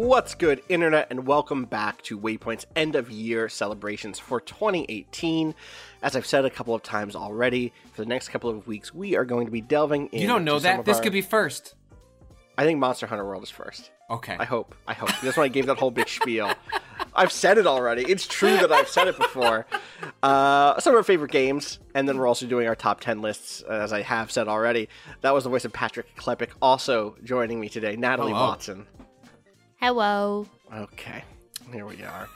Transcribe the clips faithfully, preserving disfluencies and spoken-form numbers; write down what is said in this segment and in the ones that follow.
What's good, Internet, and welcome back to Waypoint's end-of-year celebrations for twenty eighteen. As I've said a couple of times already, for the next couple of weeks, we are going to be delving into some of our... You don't know that? This our... could be first. I think Monster Hunter World is first. Okay. I hope. I hope. That's why I gave that whole big spiel. I've said it already. It's true that I've said it before. Uh, some of our favorite games, and then we're also doing our top ten lists, as I have said already. That was the voice of Patrick Klepek. Also joining me today, Natalie Hello. Watson. Hello. Okay, here we are.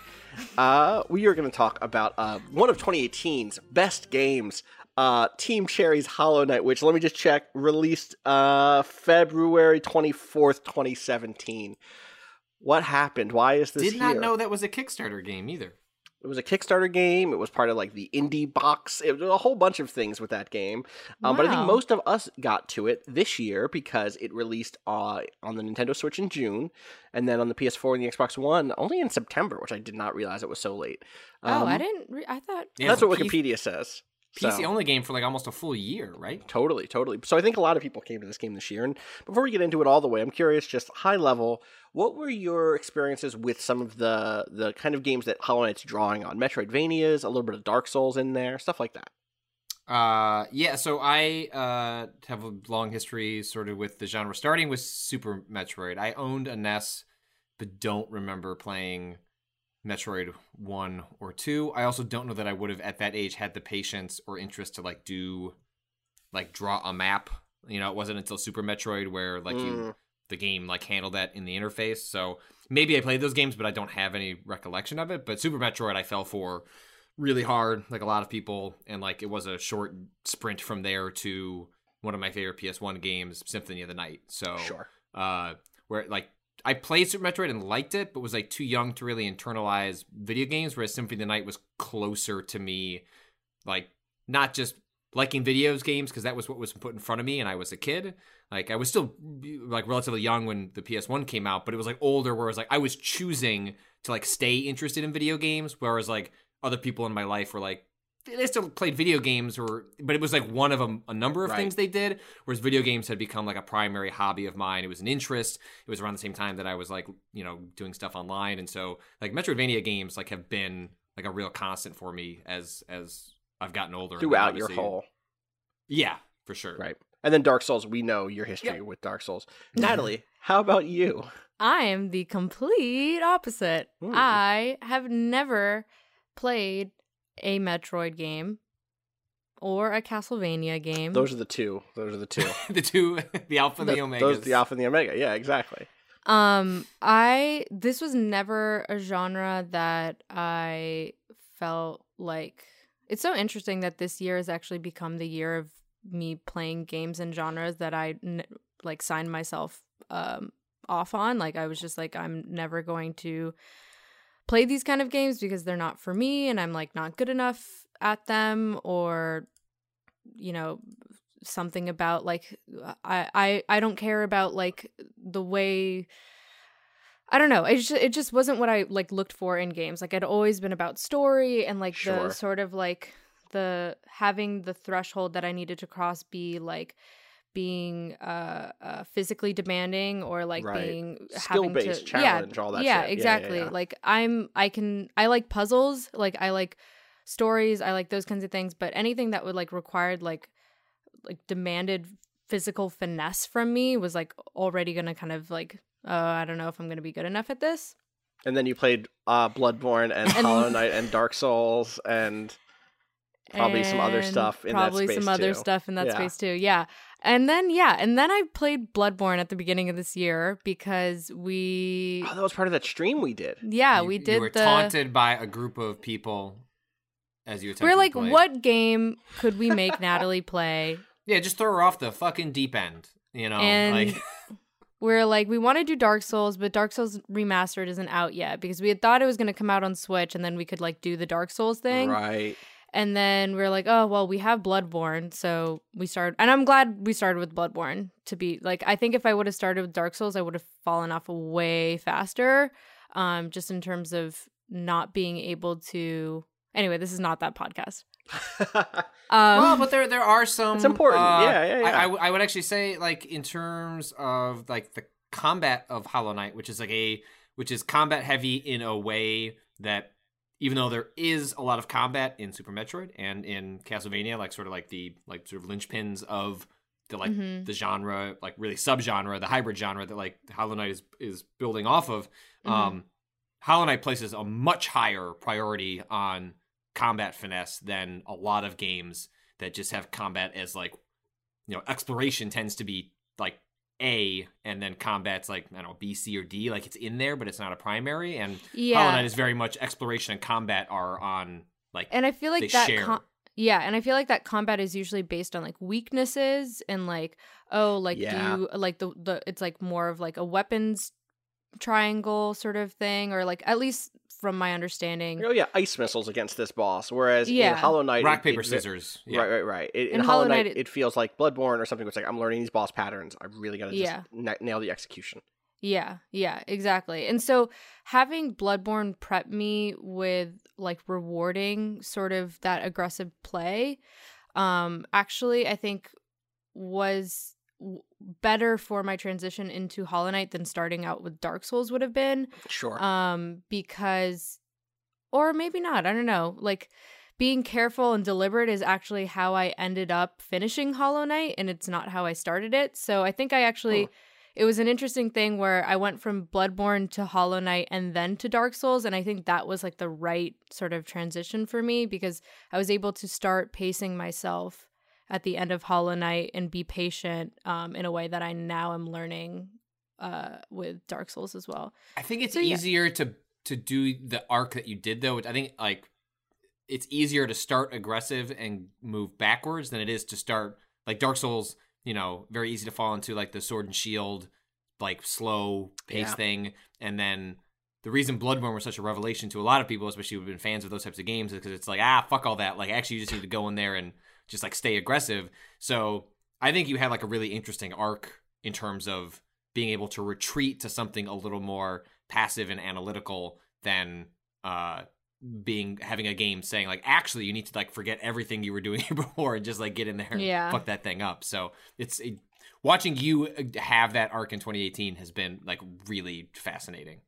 Uh, we are going to talk about uh, one of twenty eighteen's best games, uh, Team Cherry's Hollow Knight, which, let me just check, released uh, February twenty-fourth, twenty seventeen. What happened? Why is this Did here? Did not know that was a Kickstarter game either. It was a Kickstarter game. It was part of like the indie box. It was a whole bunch of things with that game. Um, wow. But I think most of us got to it this year because it released uh, on the Nintendo Switch in June and then on the P S four and the Xbox One only in September, which I did not realize it was so late. Um, oh, I didn't. Re- I thought. Yeah, that's what Wikipedia P- says. P C so. Only game for like almost a full year, right? Totally, totally. So I think a lot of people came to this game this year. And before we get into it all the way, I'm curious, just high level, what were your experiences with some of the the kind of games that Hollow Knight's drawing on? Metroidvanias, a little bit of Dark Souls in there, stuff like that. Uh, yeah, so I uh, have a long history sort of with the genre, starting with Super Metroid. I owned a N E S, but don't remember playing Metroid one or two. I also don't know that I would have at that age had the patience or interest to like do like draw a map. You know, it wasn't until Super Metroid where like mm. you, the game like handled that in the interface. So maybe I played those games, but I don't have any recollection of it. But Super Metroid I fell for really hard, like a lot of people, and like it was a short sprint from there to one of my favorite P S one games, Symphony of the Night. So sure. uh where like I played Super Metroid and liked it, but was like too young to really internalize video games, whereas Symphony of the Night was closer to me, like not just liking video games because that was what was put in front of me and I was a kid. Like I was still like relatively young when the P S one came out, but it was like older where it was like I was choosing to like stay interested in video games, whereas like other people in my life were like, they still played video games, or but it was like one of a, a number of right. things they did, whereas video games had become like a primary hobby of mine. It was an interest. It was around the same time that I was like, you know, doing stuff online. And so like Metroidvania games like have been like a real constant for me as as I've gotten older. Throughout your whole. Yeah, for sure. Right. And then Dark Souls, we know your history yeah. with Dark Souls. Natalie, how about you? I am the complete opposite. Mm. I have never played a Metroid game or a Castlevania game. Those are the two. Those are the two. the two, the Alpha and the, the Omega. Those, the Alpha and the Omega. Yeah, exactly. Um, I this was never a genre that I felt like. It's so interesting that this year has actually become the year of me playing games and genres that I like signed myself um off on. Like I was just like, I'm never going to play these kind of games because they're not for me and I'm like not good enough at them, or you know, something about like I I, I don't care about like the way, I don't know, it just, it just wasn't what I like looked for in games. Like I'd always been about story and like sure. the sort of like the having the threshold that I needed to cross be like being uh, uh physically demanding, or like right. being skill-based to, challenge yeah, all that yeah, shit. Exactly. Yeah, exactly. Yeah. Like I'm I can I like puzzles, like I like stories, I like those kinds of things, but anything that would like required like like demanded physical finesse from me was like already going to kind of like, oh, I don't know if I'm going to be good enough at this. And then you played uh, Bloodborne and Hollow Knight and Dark Souls and probably and some other stuff in that space Probably some other too. stuff in that yeah. space too, yeah. And then, yeah, and then I played Bloodborne at the beginning of this year because we... Oh, that was part of that stream we did. Yeah, you, we did the... You were the... taunted by a group of people as you attempted We're like, to play. What game could we make Natalie play? Yeah, just throw her off the fucking deep end, you know? And like... we're like, we want to do Dark Souls, but Dark Souls Remastered isn't out yet because we had thought it was going to come out on Switch and then we could, like, do the Dark Souls thing. Right. And then we were like, oh, well, we have Bloodborne, so we started... And I'm glad we started with Bloodborne to be... Like, I think if I would have started with Dark Souls, I would have fallen off way faster, um, just in terms of not being able to... Anyway, this is not that podcast. um, well, but there there are some... It's important, uh, yeah, yeah, yeah. I, I, w- I would actually say, like, in terms of, like, the combat of Hollow Knight, which is, like, a... Which is combat-heavy in a way that... Even though there is a lot of combat in Super Metroid and in Castlevania, like sort of like the like sort of linchpins of the like mm-hmm. the genre, like really subgenre, the hybrid genre that like Hollow Knight is is building off of. Mm-hmm. Um, Hollow Knight places a much higher priority on combat finesse than a lot of games that just have combat as like, you know, exploration tends to be like A, and then combat's like, I don't know, B, C, or D. Like, it's in there, but it's not a primary. And yeah. Hollow Knight is very much exploration and combat are on, like, and I feel like they that share. Com- yeah, and I feel like that combat is usually based on, like, weaknesses and, like, oh, like, yeah. do you, like, the, the it's, like, more of, like, a weapons triangle sort of thing, or, like, at least from my understanding. Oh, yeah, ice missiles against this boss, whereas yeah. in Hollow Knight... Rock, it, paper, it, scissors. It, yeah. Right, right, right. It, in, in Hollow Knight, it, it feels like Bloodborne or something. It's like, I'm learning these boss patterns. I really got to just yeah. na- nail the execution. Yeah, yeah, exactly. And so having Bloodborne prep me with, like, rewarding sort of that aggressive play, um, actually, I think was... better for my transition into Hollow Knight than starting out with Dark Souls would have been. Sure. Um, because, or maybe not, I don't know. Like, being careful and deliberate is actually how I ended up finishing Hollow Knight, and it's not how I started it. So I think I actually, oh. it was an interesting thing where I went from Bloodborne to Hollow Knight and then to Dark Souls, and I think that was like the right sort of transition for me because I was able to start pacing myself at the end of Hollow Knight and be patient um, in a way that I now am learning uh, with Dark Souls as well. I think it's so, easier yeah. to to do the arc that you did, though. I think like it's easier to start aggressive and move backwards than it is to start like Dark Souls, you know, very easy to fall into like the sword and shield, like slow pace yeah. thing. And then the reason Bloodborne was such a revelation to a lot of people, especially who've been fans of those types of games, is because it's like, ah, fuck all that. Like, actually, you just need to go in there and just like stay aggressive. So I think you had like a really interesting arc in terms of being able to retreat to something a little more passive and analytical than uh, being having a game saying like, actually, you need to like forget everything you were doing before and just like get in there and yeah. fuck that thing up. So it's it, watching you have that arc in twenty eighteen has been like really fascinating.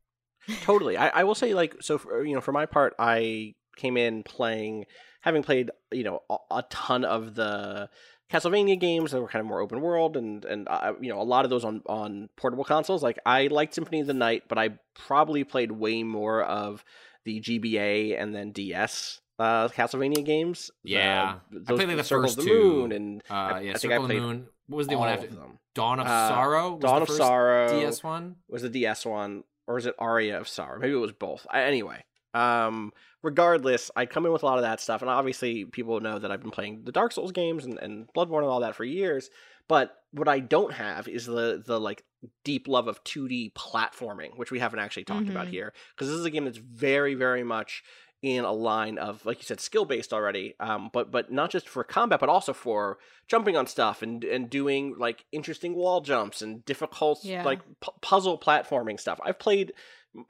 Totally. I, I will say like, so, for, you know, for my part, I came in playing... having played, you know, a ton of the Castlevania games that were kind of more open world and, and uh, you know, a lot of those on, on portable consoles. Like, I liked Symphony of the Night, but I probably played way more of the G B A and then D S uh, Castlevania games. Yeah. The, those, I played like the Circle first of the Moon, two. And uh, I, yeah, I Circle of the Moon. What was the one after? Dawn of uh, Sorrow? Was Dawn the of first Sorrow. D S one? Was the D S one. Or is it Aria of Sorrow? Maybe it was both. I, anyway. Um, regardless, I come in with a lot of that stuff, and obviously people know that I've been playing the Dark Souls games and, and Bloodborne and all that for years, but what I don't have is the, the like, deep love of two D platforming, which we haven't actually talked mm-hmm. about here, because this is a game that's very, very much in a line of, like you said, skill-based already, um, but but not just for combat, but also for jumping on stuff and, and doing, like, interesting wall jumps and difficult, yeah. like, p- puzzle platforming stuff. I've played...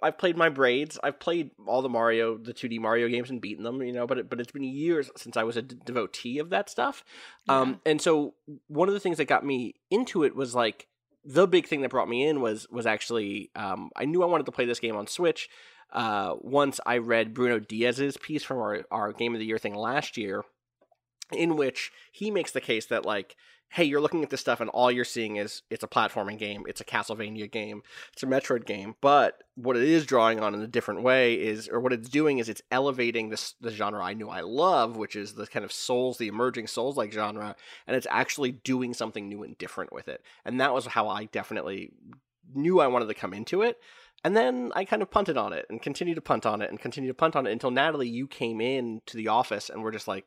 I've played my braids. I've played all the Mario, the two D Mario games and beaten them, you know, but, it, but it's been years since I was a d- devotee of that stuff. Yeah. Um, and so one of the things that got me into it was like the big thing that brought me in was, was actually um, I knew I wanted to play this game on Switch. Uh, once I read Bruno Diaz's piece from our, our Game of the Year thing last year, in which he makes the case that like hey, you're looking at this stuff and all you're seeing is it's a platforming game, it's a Castlevania game, it's a Metroid game. But what it is drawing on in a different way is, or what it's doing is it's elevating this the genre I knew I love, which is the kind of Souls, the emerging Souls-like genre, and it's actually doing something new and different with it. And that was how I definitely knew I wanted to come into it. And then I kind of punted on it and continued to punt on it and continued to punt on it until, Natalie, you came in to the office and were just like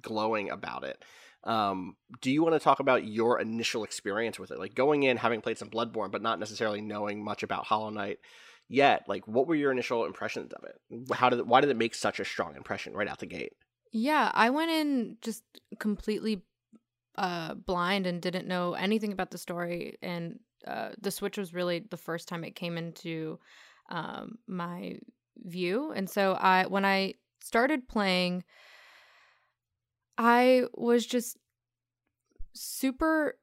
glowing about it. Um, do you want to talk about your initial experience with it? Like going in, having played some Bloodborne, but not necessarily knowing much about Hollow Knight yet. Like, what were your initial impressions of it? How did it, why did it make such a strong impression right out the gate? Yeah, I went in just completely uh, blind and didn't know anything about the story, and Uh, the Switch was really the first time it came into um, my view. And so I, when I started playing, I was just super,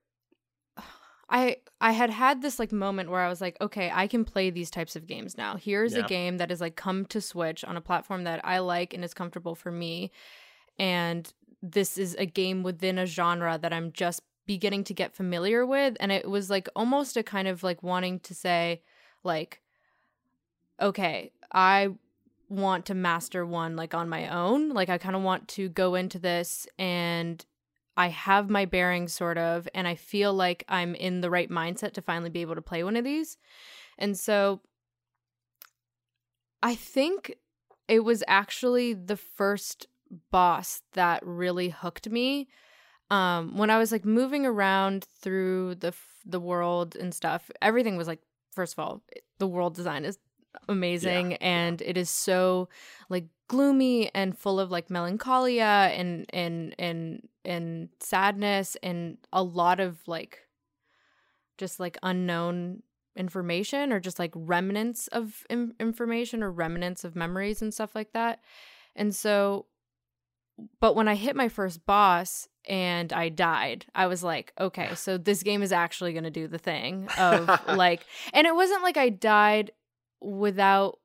I I had had this like moment where I was like, okay, I can play these types of games now. Here's yeah. a game that is like come to Switch on a platform that I like and is comfortable for me. And this is a game within a genre that I'm just beginning to get familiar with. And it was like almost a kind of like wanting to say like, okay, I want to master one like on my own. Like I kind of want to go into this and I have my bearings sort of, and I feel like I'm in the right mindset to finally be able to play one of these. And so I think it was actually the first boss that really hooked me. Um, when I was like moving around through the f- the world and stuff, everything was like, first of all, it, the world design is amazing, yeah, and yeah. it is so like gloomy and full of like melancholia and and and and sadness and a lot of like just like unknown information or just like remnants of in- information or remnants of memories and stuff like that. And so, but when I hit my first boss and I died, I was like, okay, so this game is actually going to do the thing of like, and it wasn't like I died without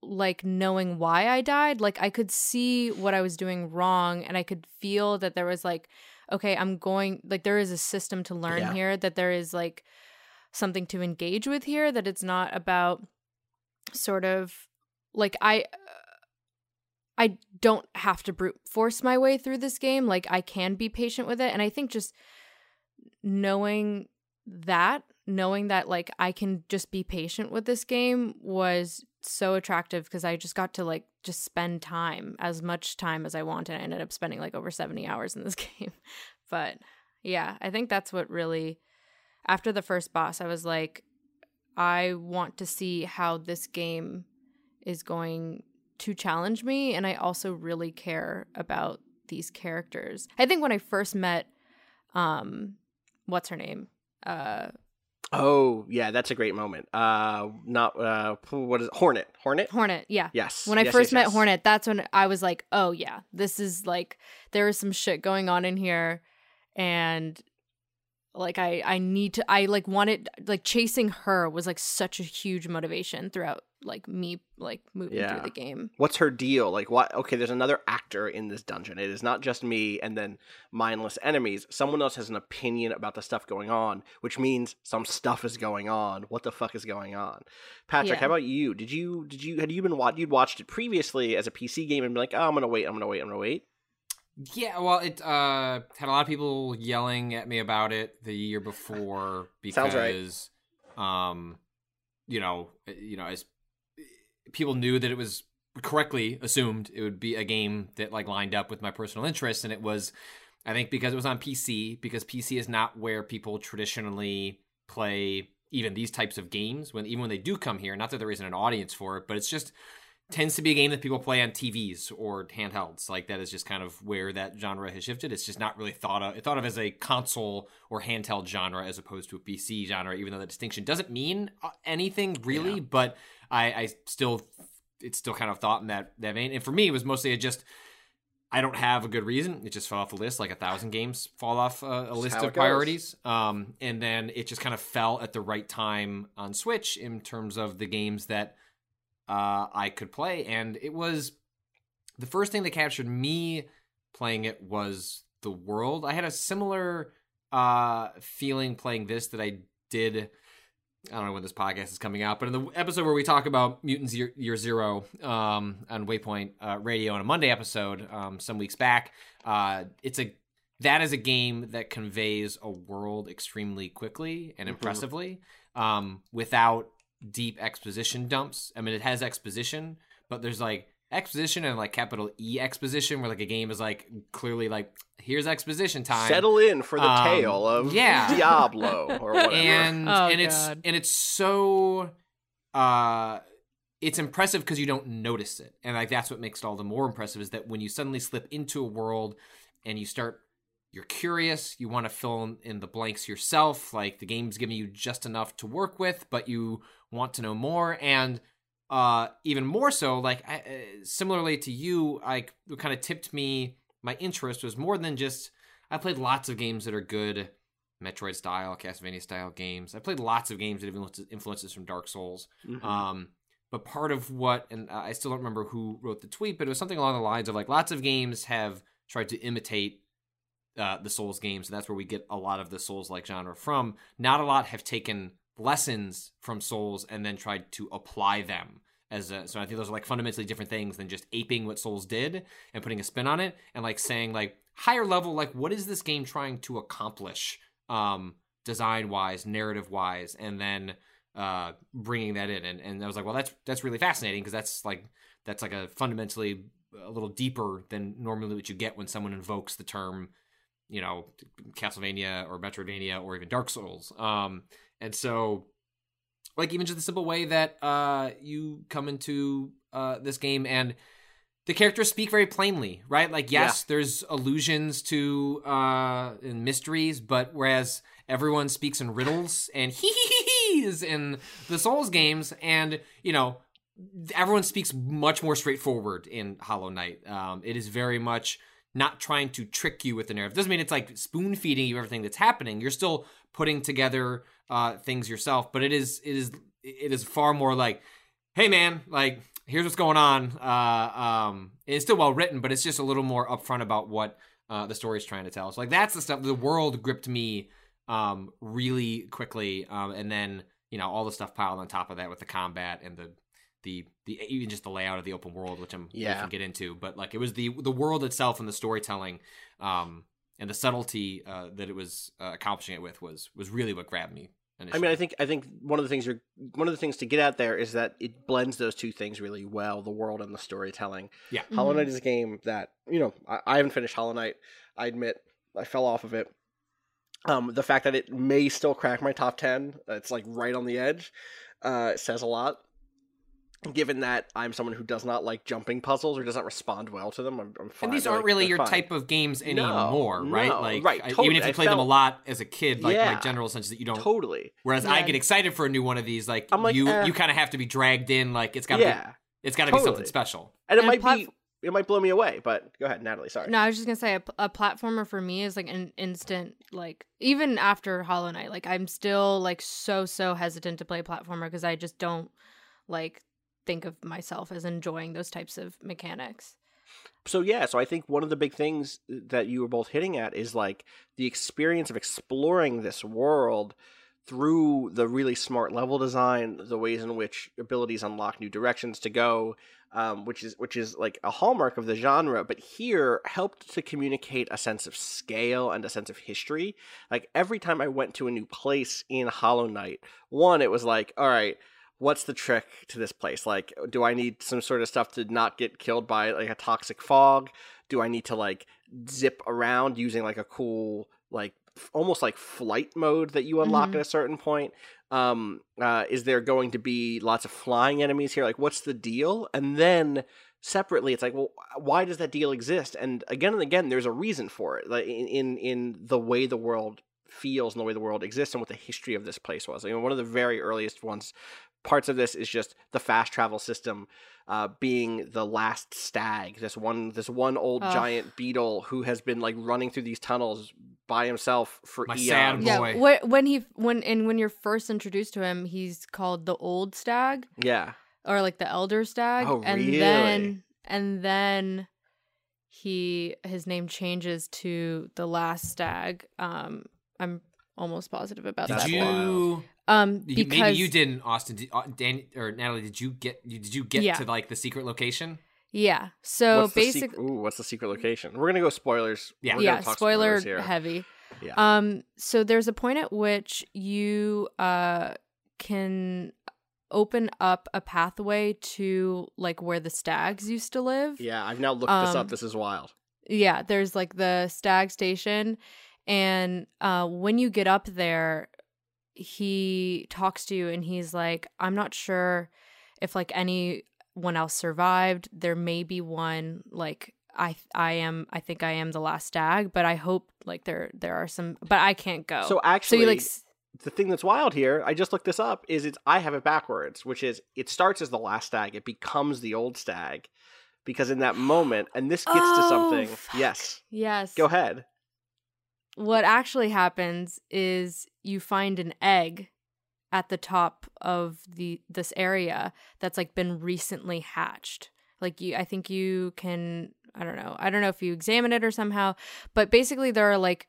like knowing why I died. Like I could see what I was doing wrong and I could feel that there was like, okay, I'm going, like there is a system to learn yeah. here, that there is like something to engage with here, that it's not about sort of like I... I don't have to brute force my way through this game. Like, I can be patient with it. And I think just knowing that, knowing that, like, I can just be patient with this game was so attractive because I just got to, like, just spend time, as much time as I wanted. I ended up spending, like, over seventy hours in this game. But, yeah, I think that's what really, after the first boss, I was like, I want to see how this game is going to challenge me, and I also really care about these characters. I think when I first met um what's her name? Uh Oh, yeah, that's a great moment. Uh not uh what is it? Hornet. Hornet? Hornet, yeah. Yes. When I yes, first yes, met yes. Hornet, that's when I was like, "Oh yeah, this is like there is some shit going on in here and like I I need to I like wanted like chasing her was like such a huge motivation throughout like me like moving yeah. through the game. What's her deal? Like what okay, there's another actor in this dungeon. It is not just me and then mindless enemies. Someone else has an opinion about the stuff going on, which means some stuff is going on. What the fuck is going on? Patrick, yeah. how about you? Did you did you had you been watched you'd watched it previously as a P C game and been like, oh, I'm gonna wait, I'm gonna wait, I'm gonna wait. Yeah, well, it uh, had a lot of people yelling at me about it the year before because, right. um, you know, you know, as people knew that it was correctly assumed it would be a game that like lined up with my personal interests, and it was, I think, because it was on P C, because P C is not where people traditionally play even these types of games. When even when they do come here, not that there isn't an audience for it, but it's just. Tends to be a game that people play on T Vs or handhelds. Like that is just kind of where that genre has shifted. It's just not really thought of thought of as a console or handheld genre as opposed to a P C genre, even though that distinction doesn't mean anything really, yeah. but I, I still, it's still kind of thought in that, that vein. And for me, it was mostly a just, I don't have a good reason. It just fell off the list. Like a thousand games fall off a, a list of priorities. Um, and then it just kind of fell at the right time on Switch in terms of the games that Uh, I could play, and it was the first thing that captured me playing it was the world. I had a similar uh, feeling playing this that I did. I don't know when this podcast is coming out, but in the episode where we talk about Mutants Year, Year Zero um, on Waypoint uh, Radio on a Monday episode um, some weeks back, uh, it's a that is a game that conveys a world extremely quickly and impressively um, without deep exposition dumps. I mean, it has exposition, but there's like exposition and like capital E exposition where like a game is like clearly like, here's exposition time, settle in for the um, tale of yeah. Diablo or whatever. And oh, and God. it's and it's so uh it's impressive because you don't notice it, and like that's what makes it all the more impressive, is that when you suddenly slip into a world and you start, you're curious, you want to fill in, in the blanks yourself, like the game's giving you just enough to work with, but you want to know more. And Uh, even more so, like I, uh, similarly to you, like what kind of tipped me my interest was more than just, I played lots of games that are good, Metroid style, Castlevania style games. I played lots of games that have influences from Dark Souls. Mm-hmm. Um, but part of what, and I still don't remember who wrote the tweet, but it was something along the lines of like, lots of games have tried to imitate uh, the Souls games, and that's where we get a lot of the Souls-like genre from. Not a lot have taken lessons from Souls and then tried to apply them as a, so I think those are like fundamentally different things than just aping what Souls did and putting a spin on it and like saying like higher level, like what is this game trying to accomplish um design wise, narrative wise, and then uh bringing that in. And, and I was like, well, that's that's really fascinating, because that's like that's like a fundamentally a little deeper than normally what you get when someone invokes the term, you know, Castlevania or Metroidvania or even Dark Souls. Um, And so, like, even just the simple way that uh, you come into uh, this game, and the characters speak very plainly, right? Like, yes, yeah. there's allusions to uh, and mysteries, but whereas everyone speaks in riddles and hee-hee-hee-hees in the Souls games, and, you know, everyone speaks much more straightforward in Hollow Knight. Um, it is very much not trying to trick you with the narrative. Doesn't mean it's, like, spoon-feeding you everything that's happening. You're still putting together uh things yourself, but it is it is it is far more like, hey man, like here's what's going on. Uh um it's still well written, but it's just a little more upfront about what uh the story's trying to tell. So like that's the stuff, the world gripped me um really quickly, um and then, you know, all the stuff piled on top of that with the combat and the the the even just the layout of the open world, which I'm yeah. we can get into, but like it was the the world itself and the storytelling um and the subtlety uh, that it was uh, accomplishing it with was was really what grabbed me initially. I mean, I think I think one of the things you're one of the things to get out there is that it blends those two things really well, the world and the storytelling. Yeah, mm-hmm. Hollow Knight is a game that, you know, I, I haven't finished Hollow Knight. I admit I fell off of it. Um, the fact that it may still crack my top ten, it's like right on the edge, uh, it says a lot. Given that I'm someone who does not like jumping puzzles or does not respond well to them, I'm, I'm fine. And these aren't like, really your fine. type of games anymore, no, right? No, like, right, totally. I, even if you I played felt... them a lot as a kid, like yeah. my general sense that you don't totally. Whereas yeah. I get excited for a new one of these, like, like you, uh, you kind of have to be dragged in. Like it's gotta yeah, be, it's gotta totally. be something special, and it and might plat- be, it might blow me away. But go ahead, Natalie. Sorry. No, I was just gonna say a, a platformer for me is like an instant, like even after Hollow Knight, like I'm still like so so hesitant to play platformer because I just don't like. think of myself as enjoying those types of mechanics. So yeah, so I think one of the big things that you were both hitting at is like the experience of exploring this world through the really smart level design, the ways in which abilities unlock new directions to go, um, which is which is like a hallmark of the genre, but here helped to communicate a sense of scale and a sense of history. Like every time I went to a new place in Hollow Knight, one, it was like, all right, what's the trick to this place? Like, do I need some sort of stuff to not get killed by like a toxic fog? Do I need to like zip around using like a cool, like f- almost like flight mode that you unlock mm-hmm. at a certain point? Um, uh, is there going to be lots of flying enemies here? Like, what's the deal? And then separately, it's like, well, why does that deal exist? And again and again, there's a reason for it. Like in, in, in the way the world feels and the way the world exists and what the history of this place was. I mean, one of the very earliest ones, parts of this is just the fast travel system uh, being the last stag, this one this one old oh. giant beetle who has been like running through these tunnels by himself for My eons. Sad boy. Yeah, when he when and when you're first introduced to him, he's called the old stag. Yeah. Or like the elder stag. Oh, and really? then and then he his name changes to the last stag um I'm almost positive about did that. Did you? Um, because maybe you didn't, Austin. Did, uh, Dan or Natalie? Did you get? Did you get yeah. to like the secret location? Yeah. So basically, sec- ooh, what's the secret location? We're gonna go spoilers. Yeah, We're yeah. Talk spoiler spoilers here. Heavy. Yeah. Um. So there's a point at which you uh can open up a pathway to like where the stags used to live. Yeah, I've now looked um, this up. This is wild. Yeah, there's like the Stag Station, and uh, when you get up there, he talks to you and he's like, I'm not sure if like anyone else survived. There may be one, like I I am I think I am the last stag, but I hope like there there are some, but I can't go. So actually, so you, like, the thing that's wild here, I just looked this up, is it's I have it backwards, which is it starts as the last stag, it becomes the old stag. Because in that moment, and this gets oh, to something. Fuck. Yes. Yes. Go ahead. What actually happens is you find an egg at the top of the this area that's like been recently hatched. Like you, I think you can, I don't know. I don't know if you examine it or somehow, but basically there are like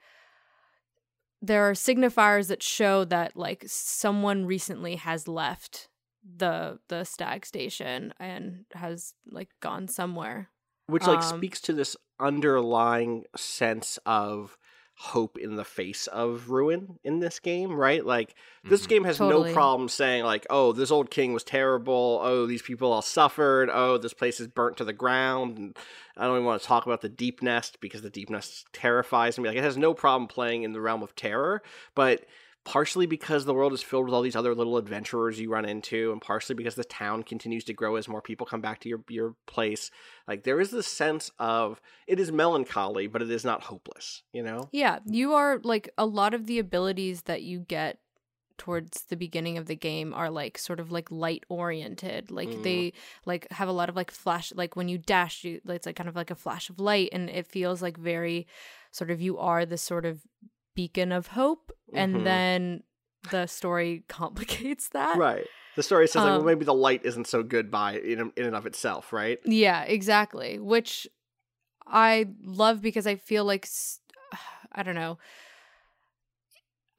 there are signifiers that show that like someone recently has left the the Stag Station and has like gone somewhere, which like um, speaks to this underlying sense of hope in the face of ruin in this game, right? Like this mm-hmm. game has totally. no problem saying like, oh, this old king was terrible, oh, these people all suffered, oh, this place is burnt to the ground, and I don't even want to talk about the Deep Nest because the Deep Nest terrifies me. Like it has no problem playing in the realm of terror, but partially because the world is filled with all these other little adventurers you run into, and partially because the town continues to grow as more people come back to your, your place. Like, there is this sense of, it is melancholy, but it is not hopeless, you know? Yeah, you are, like, a lot of the abilities that you get towards the beginning of the game are, like, sort of, like, light-oriented. Like, mm. they, like, have a lot of, like, flash, like, when you dash, you, it's, like, kind of like a flash of light, and it feels, like, very sort of, you are this sort of beacon of hope, and mm-hmm. then the story complicates that. Right. The story says, like, um, well, maybe the light isn't so good by in, in and of itself, right? Yeah, exactly. Which I love because I feel like, I don't know,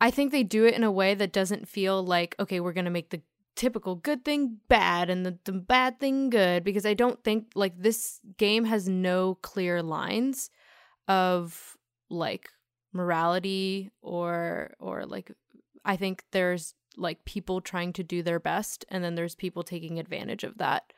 I think they do it in a way that doesn't feel like, okay, we're going to make the typical good thing bad and the, the bad thing good, because I don't think, like, this game has no clear lines of, like, morality or or like I think there's like people trying to do their best and then there's people taking advantage of that,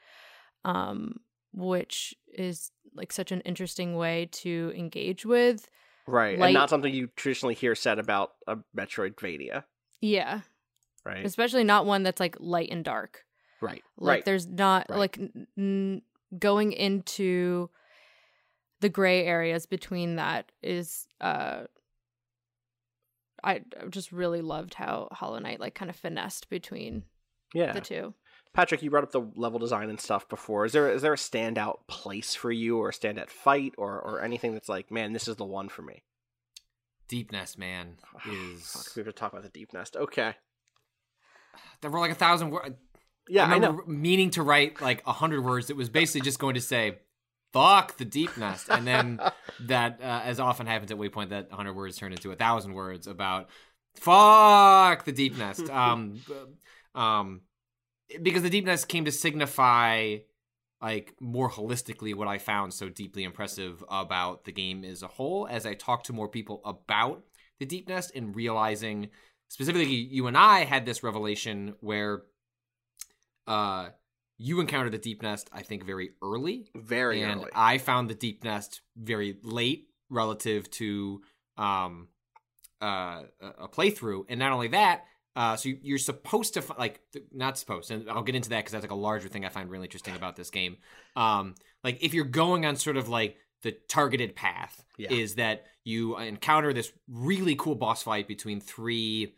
um which is like such an interesting way to engage with, right? Like, and not something you traditionally hear said about a Metroidvania. Yeah, right, especially not one that's like light and dark, right? Like right. there's not right. like n- going into the gray areas between that is uh I just really loved how Hollow Knight like kind of finessed between yeah. the two. Patrick, you brought up the level design and stuff before. Is there is there a standout place for you or a standout fight or or anything that's like, man, this is the one for me? Deep Nest, man, is oh, fuck, we have to talk about the Deep Nest. Okay. There were like a thousand words. Yeah, I, I know. Meaning to write like a hundred words. It was basically just going to say, fuck the Deep Nest, and then that, uh, as often happens at Waypoint, that one hundred words turn into a thousand words about fuck the Deep Nest, um, um, because the Deep Nest came to signify like more holistically what I found so deeply impressive about the game as a whole. As I talked to more people about the Deep Nest and realizing, specifically, you and I had this revelation where, uh. You encountered the Deep Nest, I think, very early. Very and early. And I found the Deep Nest very late relative to um, uh, a playthrough. And not only that, uh, so you're supposed to, like, not supposed, and I'll get into that because that's like a larger thing I find really interesting about this game. Um, like, if you're going on sort of like the targeted path, yeah. is that you encounter this really cool boss fight between three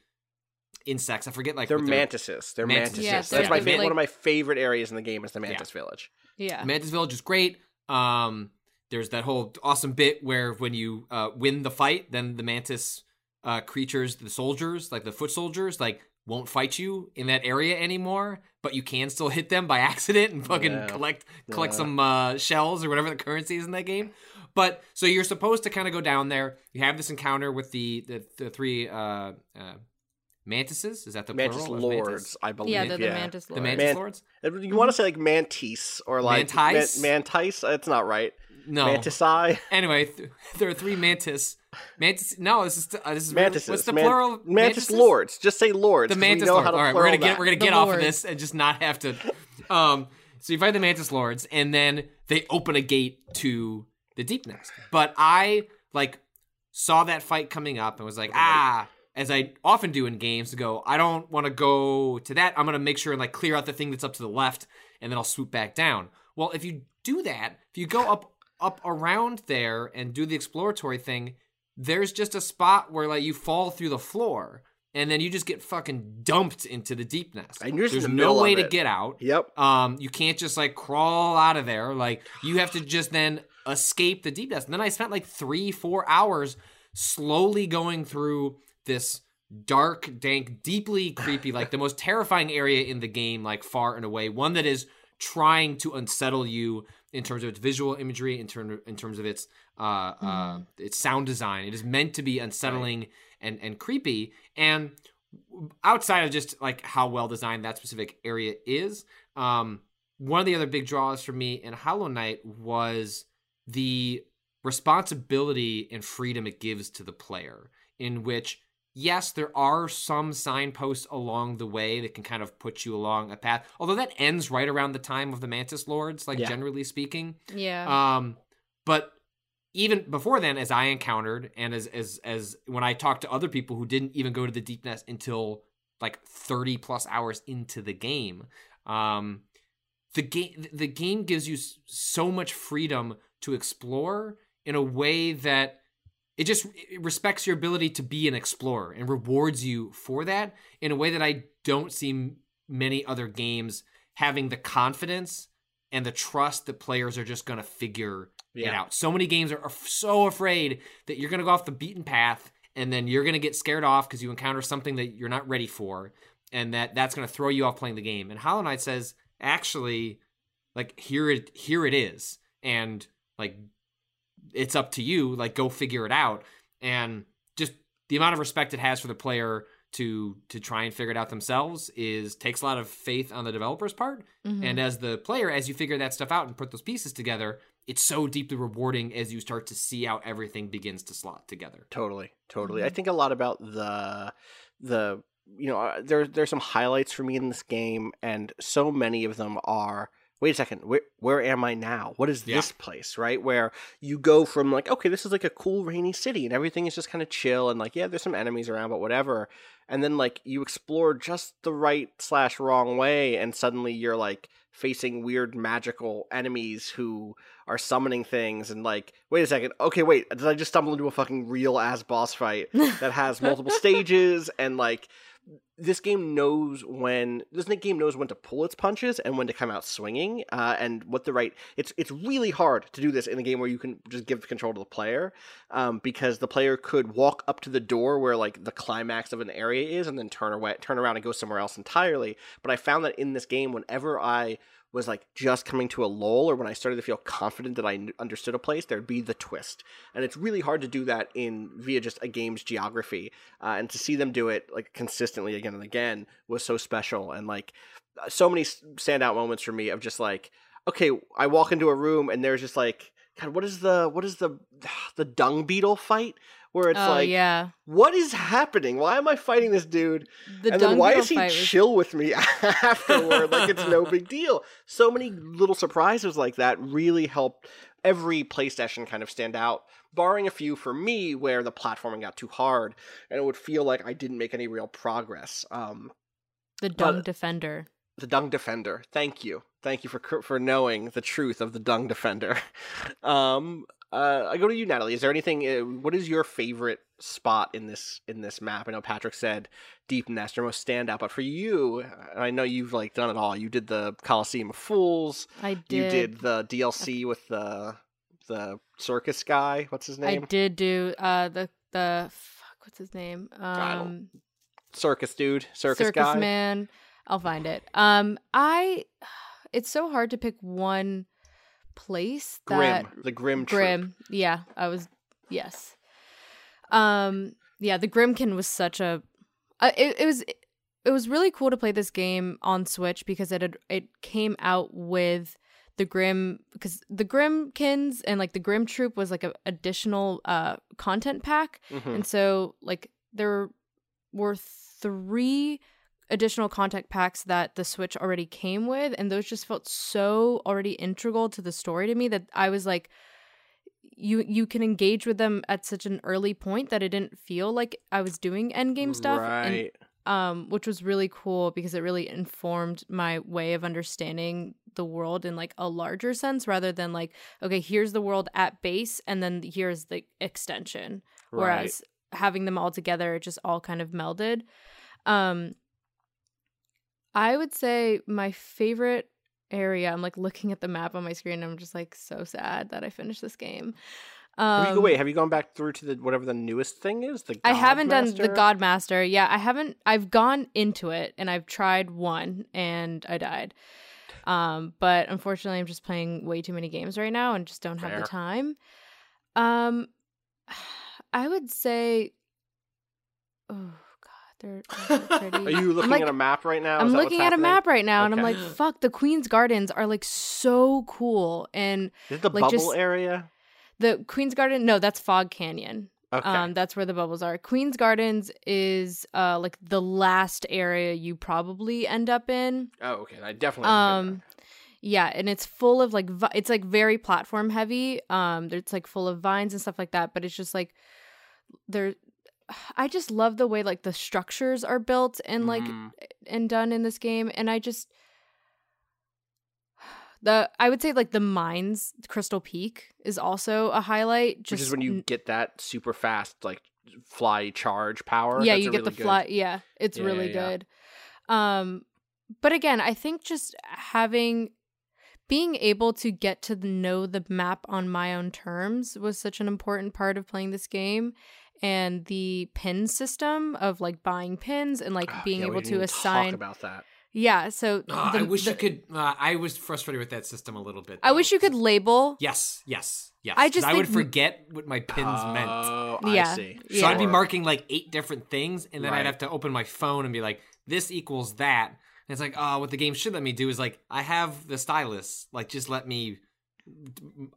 insects. I forget, like, they're mantises. They're mantises. Yes, that's yeah. my fa- like, one of my favorite areas in the game is the Mantis yeah. Village. Yeah, Mantis Village is great. Um, there's that whole awesome bit where when you uh, win the fight, then the Mantis uh, creatures, the soldiers, like the foot soldiers, like won't fight you in that area anymore, but you can still hit them by accident and fucking yeah. collect collect yeah. some uh, shells or whatever the currency is in that game. But so you're supposed to kind of go down there. You have this encounter with the the, the three uh, uh, mantises. Is that the Mantis plural? Lords, Mantis? I believe. Yeah, they're yeah. the Mantis Lords. The Mantis Man- Lords. You mm-hmm. want to say like Mantis or like Mantis? Man- Mantis? That's not right. No. Mantisi. Anyway, th- there are three Mantis. Mantis. No, this is uh, this is mantises. Really, what's the Man- plural? Mantis mantises? Lords. Just say Lords. The Mantis Lords. All right, we're gonna get we're gonna get the off Lords. Of this and just not have to. Um, so you fight the Mantis Lords, and then they open a gate to the Deep Nest. But I like saw that fight coming up and was like, ah, as I often do in games, to go. I don't want to go to that. I'm gonna make sure and like clear out the thing that's up to the left, and then I'll swoop back down. Well, if you do that, if you go up. up around there and do the exploratory thing, there's just a spot where like you fall through the floor and then you just get fucking dumped into the Deep Nest. And you're there's in the no way to get out. Yep. Um, you can't just like crawl out of there. Like you have to just then escape the Deep Nest. And then I spent like three, four hours slowly going through this dark, dank, deeply creepy, like the most terrifying area in the game, like far and away. One that is trying to unsettle you in terms of its visual imagery, in, ter- in terms of its uh, mm. uh, its sound design. It is meant to be unsettling right. and, and creepy. And outside of just like how well designed that specific area is, um, one of the other big draws for me in Hollow Knight was the responsibility and freedom it gives to the player, in which, yes, there are some signposts along the way that can kind of put you along a path. Although that ends right around the time of the Mantis Lords, like yeah. generally speaking. Yeah. Um, but even before then, as I encountered, and as as as when I talked to other people who didn't even go to the Deep Nest until like thirty plus hours into the game, um, the game the game gives you so much freedom to explore in a way that. It just it respects your ability to be an explorer and rewards you for that in a way that I don't see many other games having the confidence and the trust that players are just going to figure yeah. it out. So many games are, are so afraid that you're going to go off the beaten path and then you're going to get scared off because you encounter something that you're not ready for and that that's going to throw you off playing the game. And Hollow Knight says, actually, like, here it here it is. And, like, it's up to you, like, go figure it out. And just the amount of respect it has for the player to to try and figure it out themselves is takes a lot of faith on the developer's part. Mm-hmm. And as the player, as you figure that stuff out and put those pieces together, it's so deeply rewarding as you start to see how everything begins to slot together. Totally, totally. Mm-hmm. I think a lot about the the you know there there's some highlights for me in this game, and so many of them are. Wait a second, where, where am I now? What is yeah. this place, right? Where you go from like, okay, this is like a cool rainy city and everything is just kind of chill and like, yeah, there's some enemies around, but whatever. And then like you explore just the right slash wrong way and suddenly you're like facing weird magical enemies who are summoning things and like, wait a second, okay, wait, did I just stumble into a fucking real ass boss fight that has multiple stages and like... This game knows when. This game knows when to pull its punches and when to come out swinging, uh, and what the right. It's it's really hard to do this in a game where you can just give control to the player, um, because the player could walk up to the door where like the climax of an area is, and then turn away, turn around, and go somewhere else entirely. But I found that in this game, whenever I was like just coming to a lull, or when I started to feel confident that I kn- understood a place, there'd be the twist, and it's really hard to do that in via just a game's geography, uh, and to see them do it like consistently again and again was so special, and like so many standout moments for me of just like, okay, I walk into a room and there's just like, God, what is the what is the the dung beetle fight? Where it's oh, like, yeah. what is happening? Why am I fighting this dude? The and then why is he chill was... with me afterward? Like, it's no big deal. So many little surprises like that really helped every play session kind of stand out, barring a few for me where the platforming got too hard and it would feel like I didn't make any real progress. Um, the Dung but, Defender. The Dung Defender. Thank you. Thank you for for knowing the truth of the Dung Defender. Um... Uh, I go to you, Natalie. Is there anything? Uh, what is your favorite spot in this in this map? I know Patrick said Deep Nest, your most standout, but for you, I know you've like done it all. You did the Colosseum of Fools. I did. You did the D L C with the the circus guy. What's his name? I did do uh, the the fuck. What's his name? Um, circus dude, circus, circus guy, man. I'll find it. Um, I. It's so hard to pick one place that Grimm, the Grimm Troupe. Grimm, yeah, I was yes. Um yeah, the Grimmkin was such a uh, it, it was it was really cool to play this game on Switch because it had, it came out with the Grimm, because the Grimmkins and like the Grimm Troupe was like a additional uh content pack. Mm-hmm. And so like there were three additional content packs that the Switch already came with, and those just felt so already integral to the story to me that I was like, you you can engage with them at such an early point that it didn't feel like I was doing endgame stuff. Right. And, um, which was really cool because it really informed my way of understanding the world in like a larger sense, rather than like, okay, here's the world at base and then here's the extension. Right. Whereas having them all together, it just all kind of melded. Um, I would say my favorite area, I'm like looking at the map on my screen and I'm just like so sad that I finished this game. Um, have you, wait, have you gone back through to the whatever the newest thing is? The God I haven't Master? done the God Master. Yeah, I haven't. I've gone into it and I've tried one and I died. Um, but unfortunately, I'm just playing way too many games right now and just don't have Fair. the time. Um, I would say... Oh. They're, they're Are you looking like, at a map right now? Is I'm looking at a map right now, okay. And I'm like, fuck, the Queen's Gardens are like so cool. And is it the like, bubble just, area? The Queen's Garden? No, that's Fog Canyon. Okay. Um, that's where the bubbles are. Queen's Gardens is uh, like the last area you probably end up in. Oh, okay. I definitely um, yeah, and it's full of like, vi- it's like very platform heavy. Um, It's like full of vines and stuff like that, but it's just like, they're... I just love the way like the structures are built and like mm. and done in this game, and I just the I would say like the mines, Crystal Peak is also a highlight. Just Which is when you get that super fast like fly charge power. Yeah, That's you get really the fly. Good... Yeah, it's yeah, really yeah. good. Um, but again, I think just having being able to get to know the map on my own terms was such an important part of playing this game. And the pin system of like buying pins and like being oh, yeah, able to assign talk about that. Yeah, so oh, the, I wish the... you could. Uh, I was frustrated with that system a little bit. Though. I wish you could label. Yes, yes, yes. I just I would forget what my pins oh, meant. Oh, yeah. I see. So yeah. I'd be marking like eight different things, and then right. I'd have to open my phone and be like, "This equals that." And it's like, oh, what the game should let me do is like, I have the stylus. Like, just let me.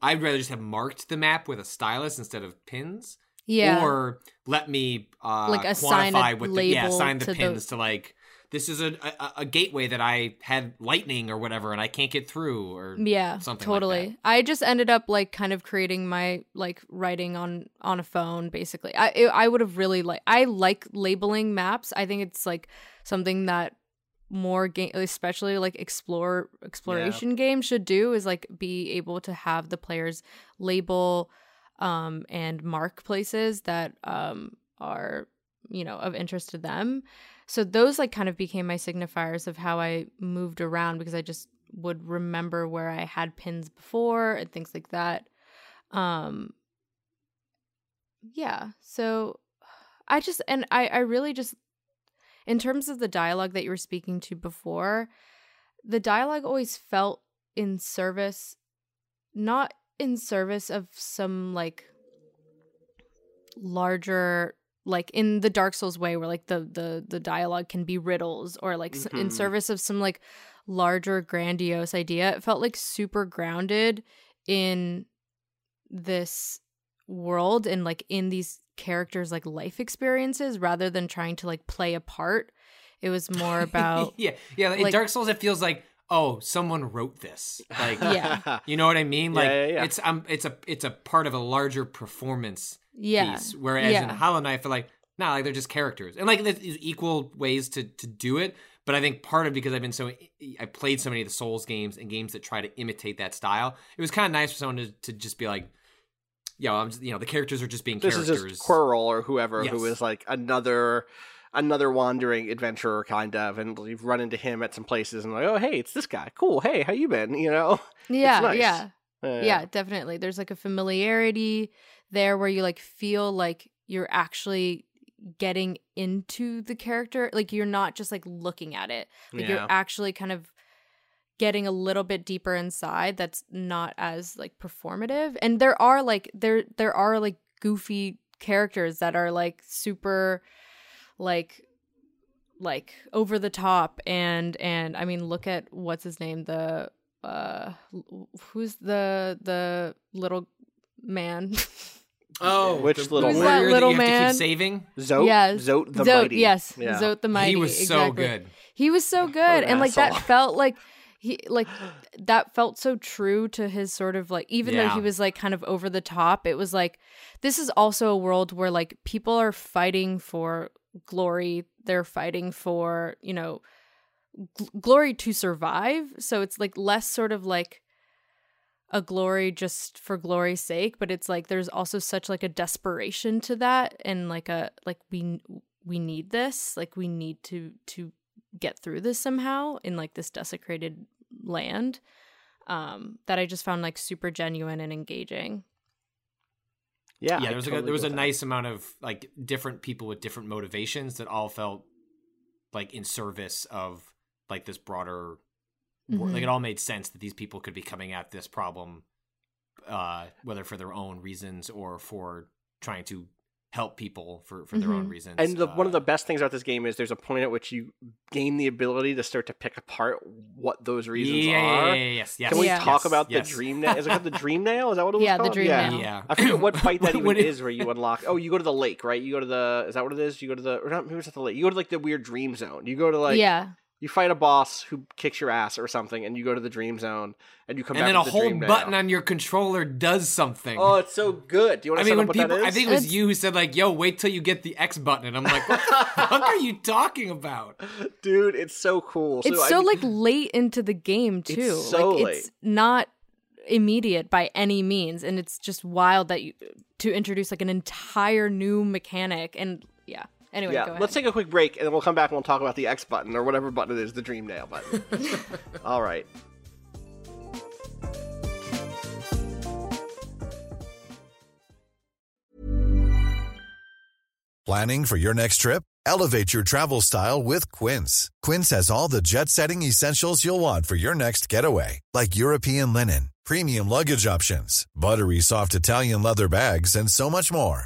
I'd rather just have marked the map with a stylus instead of pins. Yeah. Or let me uh, like assign quantify what the yeah, assign the to pins the... to like this is a, a a gateway that I had lightning or whatever and I can't get through or yeah, something totally. Like that. I just ended up like kind of creating my like writing on on a phone basically. I it, I would have really like I like labeling maps. I think it's like something that more game, especially like explore exploration yeah. games should do is like be able to have the players label um and mark places that um are you know of interest to them, so those like kind of became my signifiers of how I moved around because I just would remember where I had pins before and things like that. Um yeah, so I just and I I really just in terms of the dialogue that you were speaking to before, the dialogue always felt in service not in service of some like larger like in the Dark Souls way where like the the the dialogue can be riddles or like mm-hmm. in service of some like larger grandiose idea. It felt like super grounded in this world and like in these characters like life experiences rather than trying to like play a part. It was more about yeah yeah like, in Dark Souls it feels like oh, someone wrote this. Like, yeah. You know what I mean? Like, yeah, yeah, yeah. it's um, it's a it's a part of a larger performance yeah. piece. Whereas yeah. in Hollow Knight, I feel like nah, like they're just characters, and like there's equal ways to to do it. But I think part of because I've been so I played so many of the Souls games and games that try to imitate that style, it was kind of nice for someone to, to just be like, yo, I'm just, you know, the characters are just being this characters. This is just Quirrell or whoever yes. who is like another. Another wandering adventurer, kind of, and you've run into him at some places, and like, oh, hey, it's this guy. Cool. Hey, how you been? You know? Yeah, it's nice. yeah, uh, yeah, definitely. There's like a familiarity there where you like feel like you're actually getting into the character, like you're not just like looking at it, like yeah. you're actually kind of getting a little bit deeper inside that's not as like performative. And there are like there there are like goofy characters that are like super like like over the top, and and I mean, look at what's his name, the uh who's the the little man. Oh, which the, little who's man? That little that you man? Have to keep saving? Zote? Yeah. Zote the Zote, Mighty. Yes, yeah. Zote the Mighty. He was exactly. so good. He was so good. An and, like, asshole. That felt like he, like, that felt so true to his sort of, like, even yeah. though he was, like, kind of over the top, it was like, this is also a world where, like, people are fighting for glory. They're fighting for, you know, gl- glory to survive. So it's, like, less sort of, like, a glory just for glory's sake, but it's like there's also such like a desperation to that, and like a like we we need this, like we need to to get through this somehow in like this desecrated land, um that I just found like super genuine and engaging. Yeah, yeah, there was totally like a, there was a nice that. amount of like different people with different motivations that all felt like in service of like this broader. Mm-hmm. Like it all made sense that these people could be coming at this problem, uh, whether for their own reasons or for trying to help people for, for mm-hmm. their own reasons. And the, uh, one of the best things about this game is there's a point at which you gain the ability to start to pick apart what those reasons yeah, are. Yeah, yeah, yeah, yes, yes. Can we yes, talk yes, about yes. the Dream Nail? Is it called the Dream Nail? Is that what it was yeah, called? The yeah, the Dream Nail. Yeah. I forget what fight that even it... is where you unlock. Oh, you go to the lake, right? You go to the. Is that what it is? You go to the. Or not, maybe it's not the lake. You go to like the weird dream zone. You go to like. Yeah. You fight a boss who kicks your ass or something, and you go to the dream zone, and you come and back to the dream. And then a whole button on your controller does something. Oh, it's so good. Do you want to I mean, when what people, that is? I think it was it's... you who said, like, yo, wait till you get the X button. And I'm like, what the fuck are you talking about? Dude, it's so cool. So, it's so, I mean, like, late into the game, too. It's so like, late. It's not immediate by any means, and it's just wild that you to introduce, like, an entire new mechanic. And, yeah. Anyway, yeah. go ahead. Let's take a quick break, and then we'll come back and we'll talk about the X button or whatever button it is, the Dream Nail button. All right. Planning for your next trip? Elevate your travel style with Quince. Quince has all the jet-setting essentials you'll want for your next getaway, like European linen, premium luggage options, buttery soft Italian leather bags, and so much more.